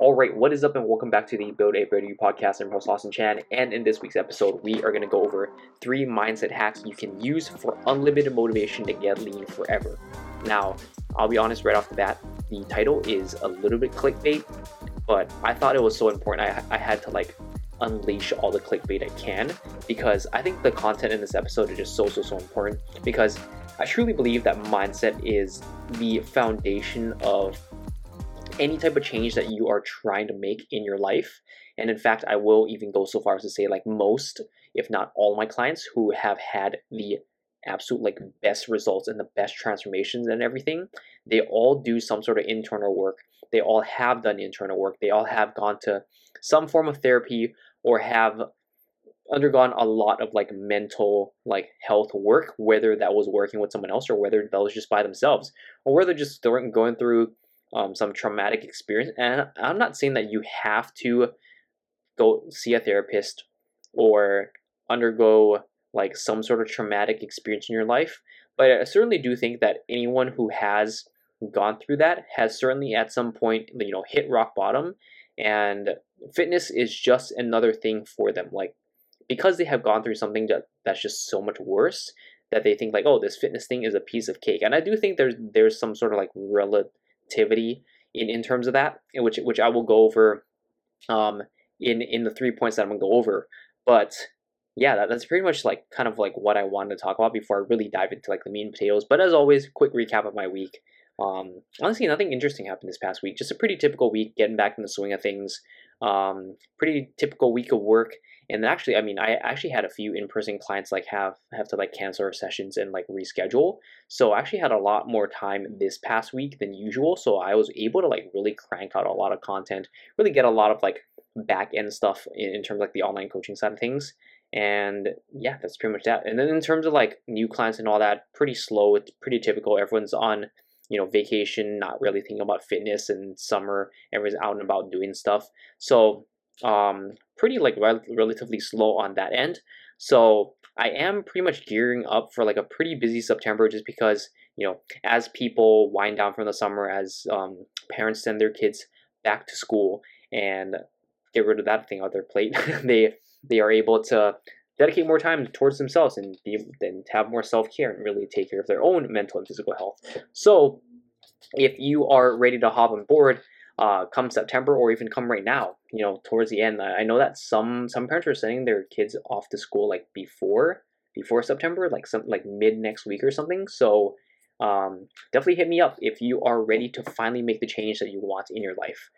Alright, what is up and welcome back to the Build A Better You podcast. I'm host Austin Chan, and in this week's episode, we are going to go over 3 mindset hacks you can use for unlimited motivation to get lean forever. Now, I'll be honest right off the bat, the title is a little bit clickbait, but I thought it was so important I had to unleash all the clickbait I can, because I think the content in this episode is just so important, because I truly believe that mindset is the foundation of any type of change that you are trying to make in your life. And in fact, I will even go so far as to say most, if not all, my clients who have had the absolute best results and the best transformations and everything, they all do some sort of internal work. They all have done internal work. They all have gone to some form of therapy or have undergone a lot of mental health work, whether that was working with someone else or whether that was just by themselves, or whether just going through some traumatic experience. And I'm not saying that you have to go see a therapist or undergo some sort of traumatic experience in your life, but I certainly do think that anyone who has gone through that has certainly at some point hit rock bottom, and fitness is just another thing for them, because they have gone through something that's just so much worse that they think oh, this fitness thing is a piece of cake. And I do think there's some sort of relativity in terms of that, which I will go over in the 3 points that I'm gonna go over. But yeah, that's pretty much what I wanted to talk about before I really dive into the meat and potatoes. But as always, quick recap of my week. Honestly, nothing interesting happened this past week. Just a pretty typical week, getting back in the swing of things. Pretty typical week of work. And actually, I actually had a few in-person clients have to cancel our sessions and reschedule. So I actually had a lot more time this past week than usual. So I was able to really crank out a lot of content, really get a lot of back-end stuff in terms of the online coaching side of things. And yeah, that's pretty much that. And then in terms of new clients and all that, pretty slow. It's pretty typical. Everyone's on vacation, not really thinking about fitness, and summer, everyone's out and about doing stuff. So pretty relatively slow on that end. So I am pretty much gearing up for a pretty busy September, just because as people wind down from the summer, as parents send their kids back to school and get rid of that thing on their plate, they are able to dedicate more time towards themselves and then have more self-care and really take care of their own mental and physical health. So if you are ready to hop on board come September, or even come right now, towards the end, I know that some parents are sending their kids off to school before September, mid next week or something. So definitely hit me up if you are ready to finally make the change that you want in your life.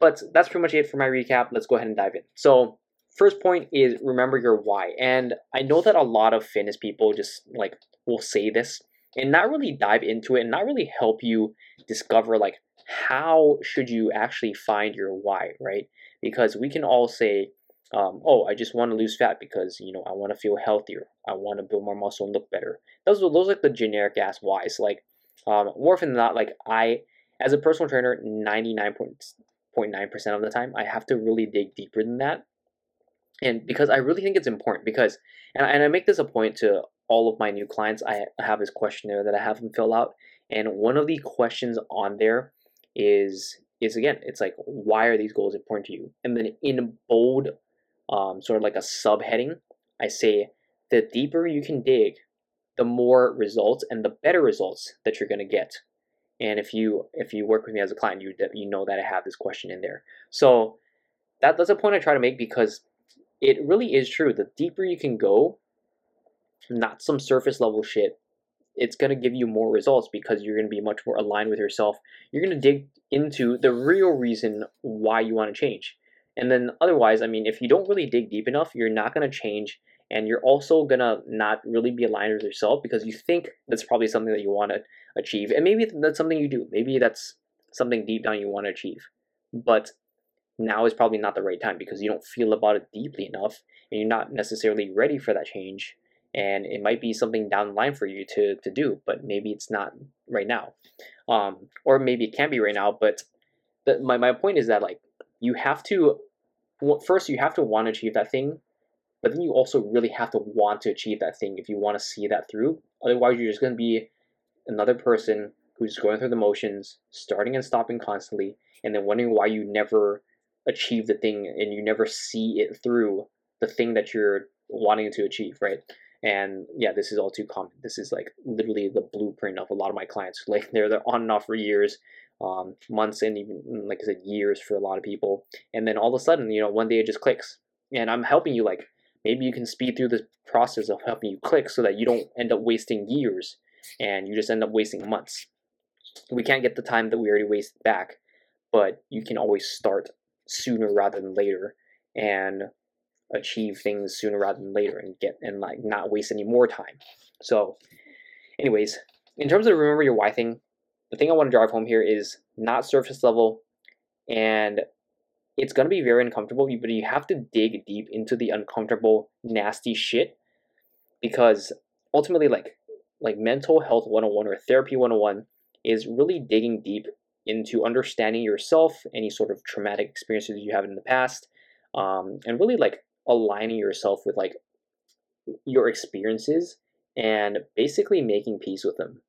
But that's pretty much it for my recap. Let's go ahead and dive in. So first point is, remember your why. And I know that a lot of fitness people just will say this and not really dive into it and not really help you discover how should you actually find your why, right? Because we can all say, oh, I just want to lose fat because I want to feel healthier, I want to build more muscle and look better. Those the generic ass whys. More often than not, I, as a personal trainer, 99.9% of the time, I have to really dig deeper than that. And because I really think it's important, because, and I make this a point to all of my new clients, I have this questionnaire that I have them fill out. And one of the questions on there is again, it's why are these goals important to you? And then in bold, a subheading, I say, the deeper you can dig, the more results and the better results that you're going to get. And if you work with me as a client, you know that I have this question in there. So that's a point I try to make, because it really is true. The deeper you can go, not some surface level shit, it's going to give you more results, because you're going to be much more aligned with yourself. You're going to dig into the real reason why you want to change. And then otherwise, if you don't really dig deep enough, you're not going to change, and you're also going to not really be aligned with yourself, because you think that's probably something that you want to achieve. And maybe that's something you do. Maybe that's something deep down you want to achieve. But now is probably not the right time, because you don't feel about it deeply enough and you're not necessarily ready for that change. And it might be something down the line for you to do, but maybe it's not right now. Or maybe it can be right now, but my point is that you have to, first you have to want to achieve that thing, but then you also really have to want to achieve that thing if you want to see that through. Otherwise, you're just going to be another person who's going through the motions, starting and stopping constantly, and then wondering why you never achieve the thing and you never see it through, the thing that you're wanting to achieve, right? And yeah, this is all too common. This is like literally the blueprint of a lot of my clients. Like they're on and off for years, months, and even, like I said, years for a lot of people. And then all of a sudden, you know, one day it just clicks. And I'm helping you, like, maybe you can speed through this process of helping you click so that you don't end up wasting years and you just end up wasting months. We can't get the time that we already wasted back, but you can always start sooner rather than later and achieve things sooner rather than later and like not waste any more time. So anyways, in terms of remember your why thing, the thing I want to drive home here is not surface level, and it's going to be very uncomfortable, but you have to dig deep into the uncomfortable, nasty shit, because ultimately like mental health 101 or therapy 101 is really digging deep into understanding yourself, any sort of traumatic experiences you have in the past, and really like aligning yourself with like your experiences and basically making peace with them.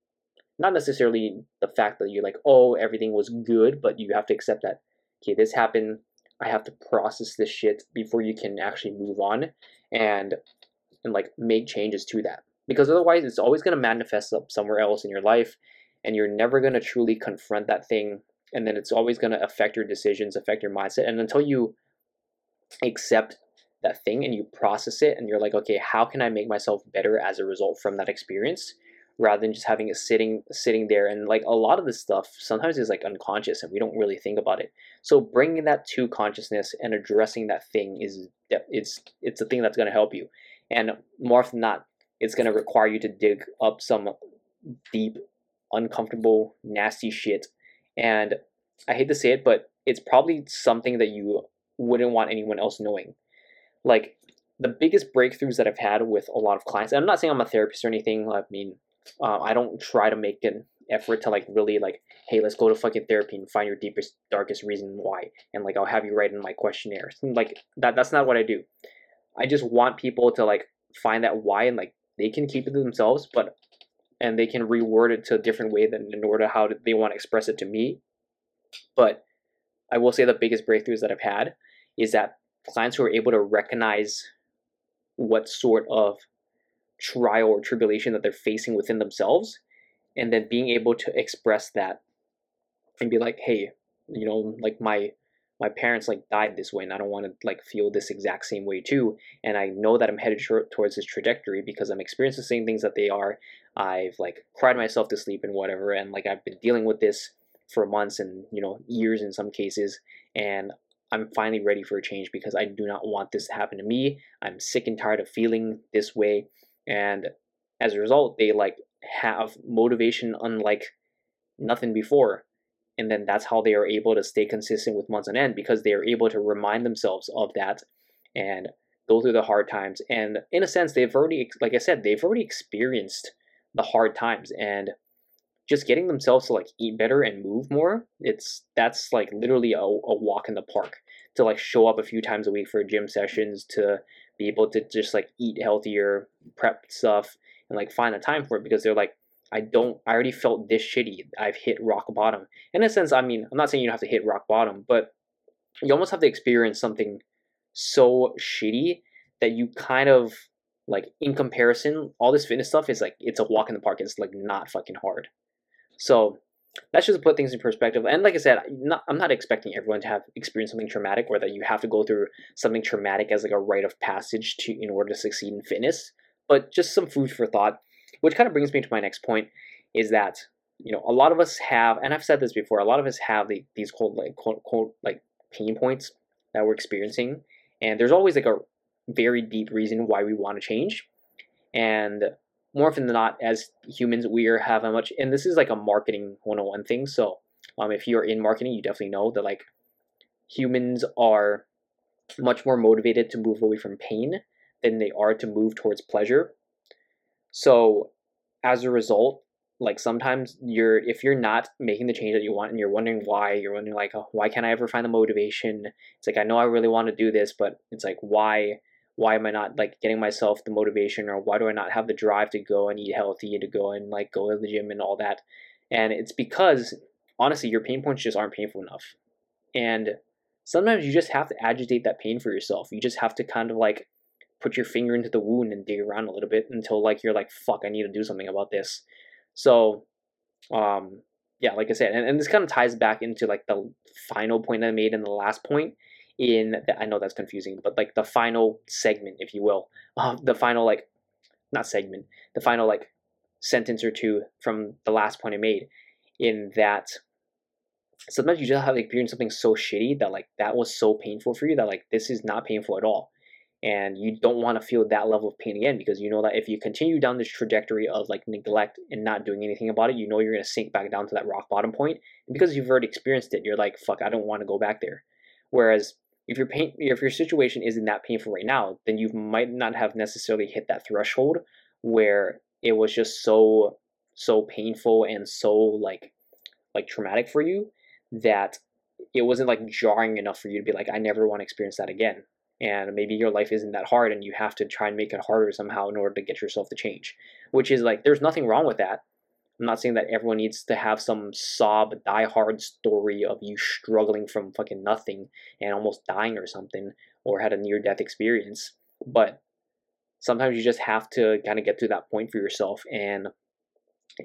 Not necessarily the fact that you're like, oh, everything was good, but you have to accept that, okay, this happened, I have to process this shit before you can actually move on and like make changes to that, because otherwise it's always going to manifest up somewhere else in your life and you're never going to truly confront that thing, and then it's always going to affect your decisions, affect your mindset. And until you accept that thing and you process it and you're like, okay, how can I make myself better as a result from that experience, rather than just having it sitting there. And like a lot of this stuff sometimes is like unconscious and we don't really think about it. So bringing that to consciousness and addressing that thing is, it's the thing that's going to help you. And more often than not, it's going to require you to dig up some deep, uncomfortable, nasty shit. And I hate to say it, but it's probably something that you wouldn't want anyone else knowing. Like the biggest breakthroughs that I've had with a lot of clients, and I'm not saying I'm a therapist or anything. I mean, I don't try to make an effort to like really like, hey, let's go to fucking therapy and find your deepest, darkest reason why, and like I'll have you write in my questionnaire. Like that's not what I do. I just want people to like find that why, and like they can keep it to themselves, but and they can reword it to a different way than in order how they want to express it to me. But I will say the biggest breakthroughs that I've had is that clients who are able to recognize what sort of trial or tribulation that they're facing within themselves, and then being able to express that and be like, hey, you know, like my parents like died this way and I don't want to like feel this exact same way too, and I know that I'm headed towards this trajectory because I'm experiencing the same things that they are. I've like cried myself to sleep and whatever, and like I've been dealing with this for months and, you know, years in some cases, and I'm finally ready for a change because I do not want this to happen to me. I'm sick and tired of feeling this way. And as a result, they like have motivation unlike nothing before. And then that's how they are able to stay consistent with months on end, because they are able to remind themselves of that and go through the hard times. And in a sense, they've already, like I said, they've already experienced the hard times, and just getting themselves to like eat better and move more, that's like literally a walk in the park, to like show up a few times a week for gym sessions, to be able to just like eat healthier, prep stuff, and like find the time for it, because they're like, I already felt this shitty, I've hit rock bottom. In a sense, I mean, I'm not saying you don't have to hit rock bottom, but you almost have to experience something so shitty that you kind of like, in comparison, all this fitness stuff is like, it's a walk in the park, it's like not fucking hard. So that's just to put things in perspective. And like I said, I'm not expecting everyone to have experienced something traumatic, or that you have to go through something traumatic as like a rite of passage to in order to succeed in fitness, but just some food for thought, which kind of brings me to my next point, is that, you know, a lot of us have, and I've said this before, a lot of us have these quote, like pain points that we're experiencing, and there's always like a very deep reason why we want to change. And more often than not, as humans, we have a much, and this is like a marketing 101 thing. So if you're in marketing, you definitely know that like humans are much more motivated to move away from pain than they are to move towards pleasure. So as a result, like sometimes if you're not making the change that you want, and you're wondering like, oh, why can't I ever find the motivation? It's like, I know I really want to do this, but it's like, why am I not like getting myself the motivation, or why do I not have the drive to go and eat healthy and to go and like go to the gym and all that? And it's because, honestly, your pain points just aren't painful enough. And sometimes you just have to agitate that pain for yourself. You just have to kind of like put your finger into the wound and dig around a little bit until like you're like, fuck, I need to do something about this. So yeah, like I said, and this kind of ties back into like the final point I made in the last point in that. I know that's confusing, but like the final segment, if you will, the final like, not segment, the final like sentence or two from the last point I made, in that sometimes you just have to experience something so shitty that like that was so painful for you that like this is not painful at all. And you don't want to feel that level of pain again, because you know that if you continue down this trajectory of like neglect and not doing anything about it, you know you're going to sink back down to that rock bottom point. And because you've already experienced it, you're like, fuck, I don't want to go back there. Whereas if your situation isn't that painful right now, then you might not have necessarily hit that threshold where it was just so painful and so like traumatic for you that it wasn't like jarring enough for you to be like, I never want to experience that again. And maybe your life isn't that hard and you have to try and make it harder somehow in order to get yourself to change, which is like, there's nothing wrong with that. I'm not saying that everyone needs to have some sob diehard story of you struggling from fucking nothing and almost dying or something, or had a near-death experience. But sometimes you just have to kind of get to that point for yourself and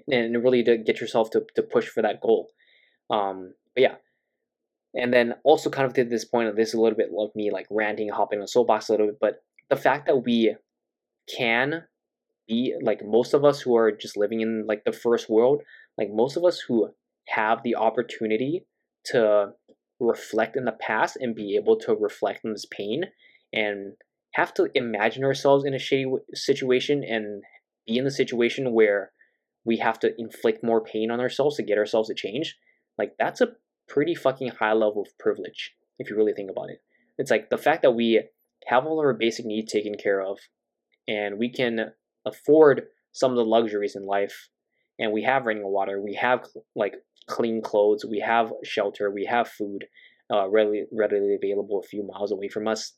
really to get yourself to push for that goal. But yeah. And then also kind of to this point of this a little bit of me like ranting, hopping on a soapbox a little bit, but the fact that we can be like, most of us who are just living in like the first world, like most of us who have the opportunity to reflect in the past and be able to reflect on this pain and have to imagine ourselves in a shitty situation and be in the situation where we have to inflict more pain on ourselves to get ourselves to change. Like that's a pretty fucking high level of privilege if you really think about it. It's like the fact that we have all our basic needs taken care of and we can afford some of the luxuries in life, and we have running water, we have like clean clothes, we have shelter, we have food readily available a few miles away from us.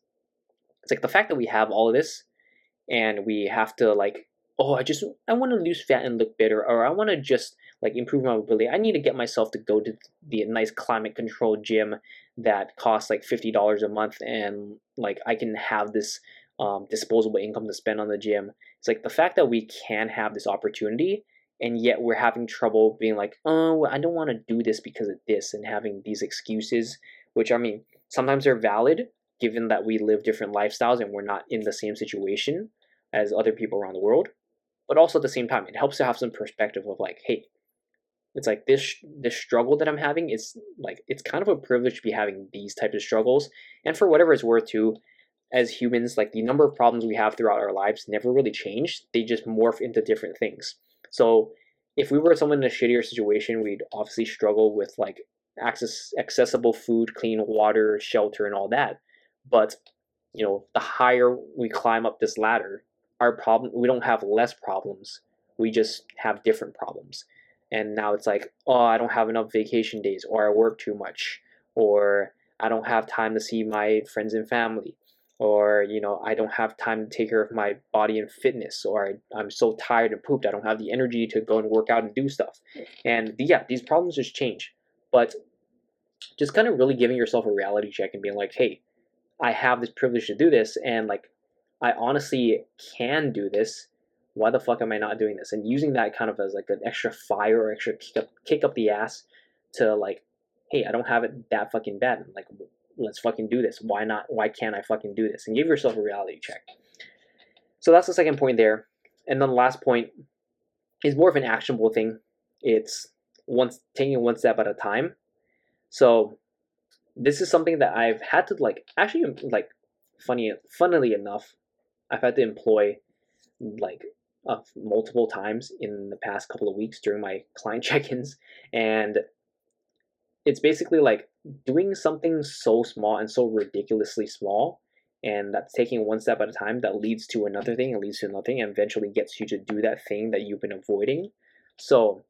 It's like the fact that we have all of this and we have to like, oh, I want to lose fat and look better, or I want to just like improve my mobility. I need to get myself to go to the nice climate control gym that costs like $50 a month, and like I can have this disposable income to spend on the gym. It's like the fact that we can have this opportunity, and yet we're having trouble being like, oh, I don't want to do this because of this, and having these excuses, which I mean, sometimes they're valid given that we live different lifestyles and we're not in the same situation as other people around the world. But also at the same time, it helps to have some perspective of like, hey, it's like this struggle that I'm having is like, it's kind of a privilege to be having these types of struggles. And for whatever it's worth too, as humans, like the number of problems we have throughout our lives never really change. They just morph into different things. So if we were someone in a shittier situation, we'd obviously struggle with like accessible food, clean water, shelter, and all that. But, you know, the higher we climb up this ladder, we don't have less problems. We just have different problems. And now it's like, oh, I don't have enough vacation days, or I work too much, or I don't have time to see my friends and family, or, you know, I don't have time to take care of my body and fitness, or I'm so tired and pooped, I don't have the energy to go and work out and do stuff. And yeah, these problems just change. But just kind of really giving yourself a reality check and being like, hey, I have this privilege to do this, and like, I honestly can do this. Why the fuck am I not doing this? And using that kind of as like an extra fire or extra kick up the ass to like, hey, I don't have it that fucking bad. And like, let's fucking do this. Why not? Why can't I fucking do this? And give yourself a reality check. So that's the second point there. And then the last point is more of an actionable thing. It's taking one step at a time. So this is something that I've had to like, actually like funnily enough, I've had to employ like multiple times in the past couple of weeks during my client check-ins. And it's basically like doing something so small and so ridiculously small, and that's taking one step at a time, that leads to another thing and leads to another thing and eventually gets you to do that thing that you've been avoiding. So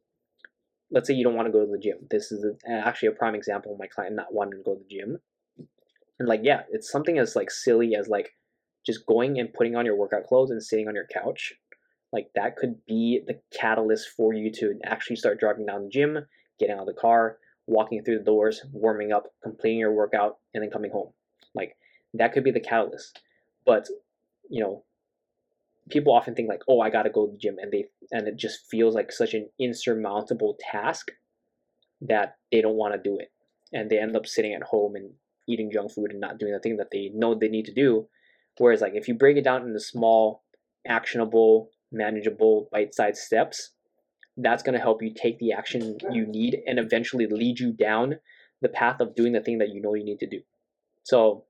let's say you don't want to go to the gym. This is actually a prime example of my client not wanting to go to the gym. And like, yeah, it's something as like silly as like just going and putting on your workout clothes and sitting on your couch like that could be the catalyst for you to actually start driving down the gym, getting out of the car, walking through the doors, warming up, completing your workout, and then coming home. Like that could be the catalyst. But, you know, people often think like, oh, I got to go to the gym, and it just feels like such an insurmountable task that they don't want to do it. And they end up sitting at home and eating junk food and not doing the thing that they know they need to do. Whereas like if you break it down into small, actionable, manageable, bite-sized steps, that's going to help you take the action you need and eventually lead you down the path of doing the thing that you know you need to do. So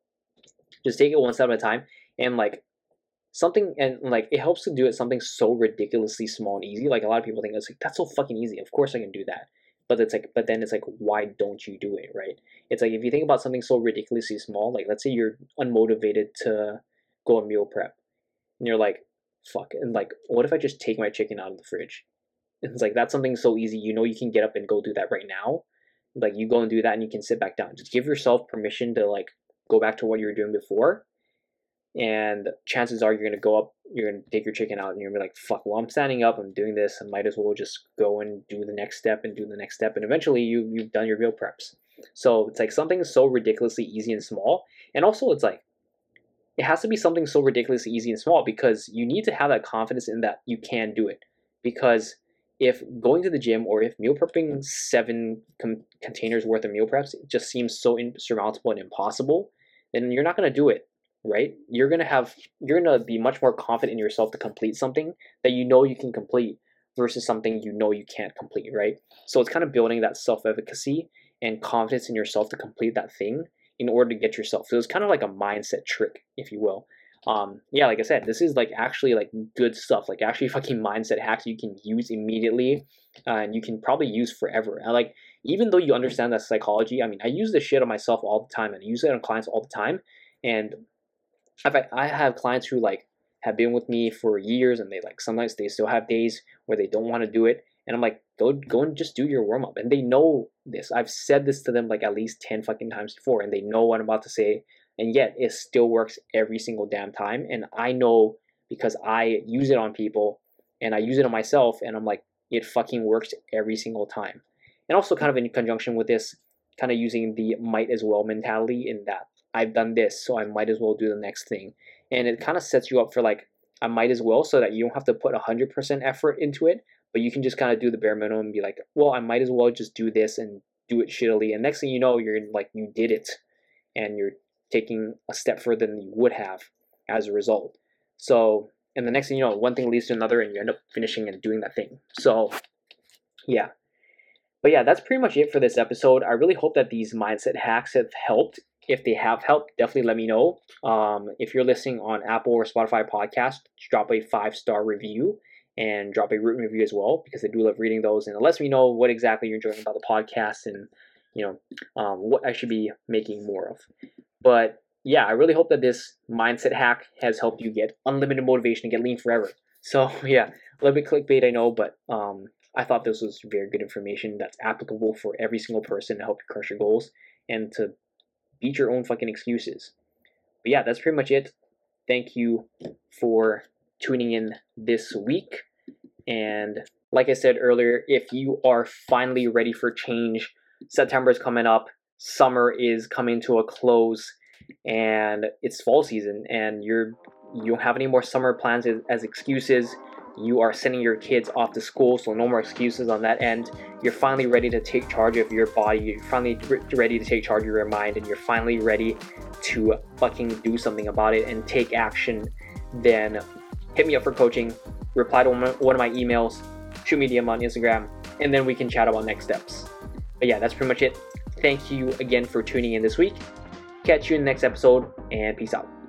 just take it one step at a time, and like something, and like it helps to do it something so ridiculously small and easy. Like a lot of people think it's like, that's so fucking easy, of course I can do that. But it's like, but then it's like, why don't you do it, right? It's like if you think about something so ridiculously small, like let's say you're unmotivated to go and meal prep, and you're like, fuck, and like, what if I just take my chicken out of the fridge? It's like, that's something so easy, you know, you can get up and go do that right now. Like you go and do that, and you can sit back down. Just give yourself permission to like go back to what you were doing before, and chances are you're gonna go up, you're gonna take your chicken out, and you're gonna be like, fuck, well I'm standing up, I'm doing this, I might as well just go and do the next step and do the next step, and eventually you've done your meal preps. So it's like something so ridiculously easy and small. And also it's like, it has to be something so ridiculously easy and small because you need to have that confidence in that you can do it. Because if going to the gym or if meal prepping 7 containers worth of meal preps just seems so insurmountable and impossible, then you're not going to do it, right? You're going to be much more confident in yourself to complete something that you know you can complete versus something you know you can't complete, right? So it's kind of building that self-efficacy and confidence in yourself to complete that thing in order to get yourself. So it's kind of like a mindset trick, if you will. Yeah, like I said, this is like actually like good stuff, like actually fucking mindset hacks you can use immediately, and you can probably use forever. And like, even though you understand that psychology, I mean, I use this shit on myself all the time, and I use it on clients all the time. And I have clients who like have been with me for years, and they like, sometimes they still have days where they don't want to do it. And I'm like, go and just do your warm up. And they know this. I've said this to them like at least 10 fucking times before, and they know what I'm about to say. And yet it still works every single damn time. And I know because I use it on people and I use it on myself, and I'm like, it fucking works every single time. And also kind of in conjunction with this, kind of using the might as well mentality in that I've done this, so I might as well do the next thing. And it kind of sets you up for like, I might as well, so that you don't have to put 100% effort into it. But you can just kind of do the bare minimum and be like, well, I might as well just do this and do it shittily. And next thing you know, you're like, you did it, and you're taking a step further than you would have as a result. So, and the next thing you know, one thing leads to another, and you end up finishing and doing that thing. So, yeah. But yeah, that's pretty much it for this episode. I really hope that these mindset hacks have helped. If they have helped, definitely let me know. If you're listening on Apple or Spotify podcast, drop a 5-star review. And drop a written review as well, because I do love reading those, and it lets me know what exactly you're enjoying about the podcast, and you know, what I should be making more of. But yeah, I really hope that this mindset hack has helped you get unlimited motivation and get lean forever. So yeah, a little bit clickbait, I know, but I thought this was very good information that's applicable for every single person to help you crush your goals and to beat your own fucking excuses. But yeah, that's pretty much it. Thank you for tuning in this week, and like I said earlier, if you are finally ready for change, September is coming up, summer is coming to a close, and it's fall season, and you don't have any more summer plans as excuses. You are sending your kids off to school, so no more excuses on that end. You're finally ready to take charge of your body, you're finally ready to take charge of your mind, and you're finally ready to fucking do something about it and take action. Then hit me up for coaching, reply to one of my emails, shoot me a DM on Instagram, and then we can chat about next steps. But yeah, that's pretty much it. Thank you again for tuning in this week. Catch you in the next episode, and peace out.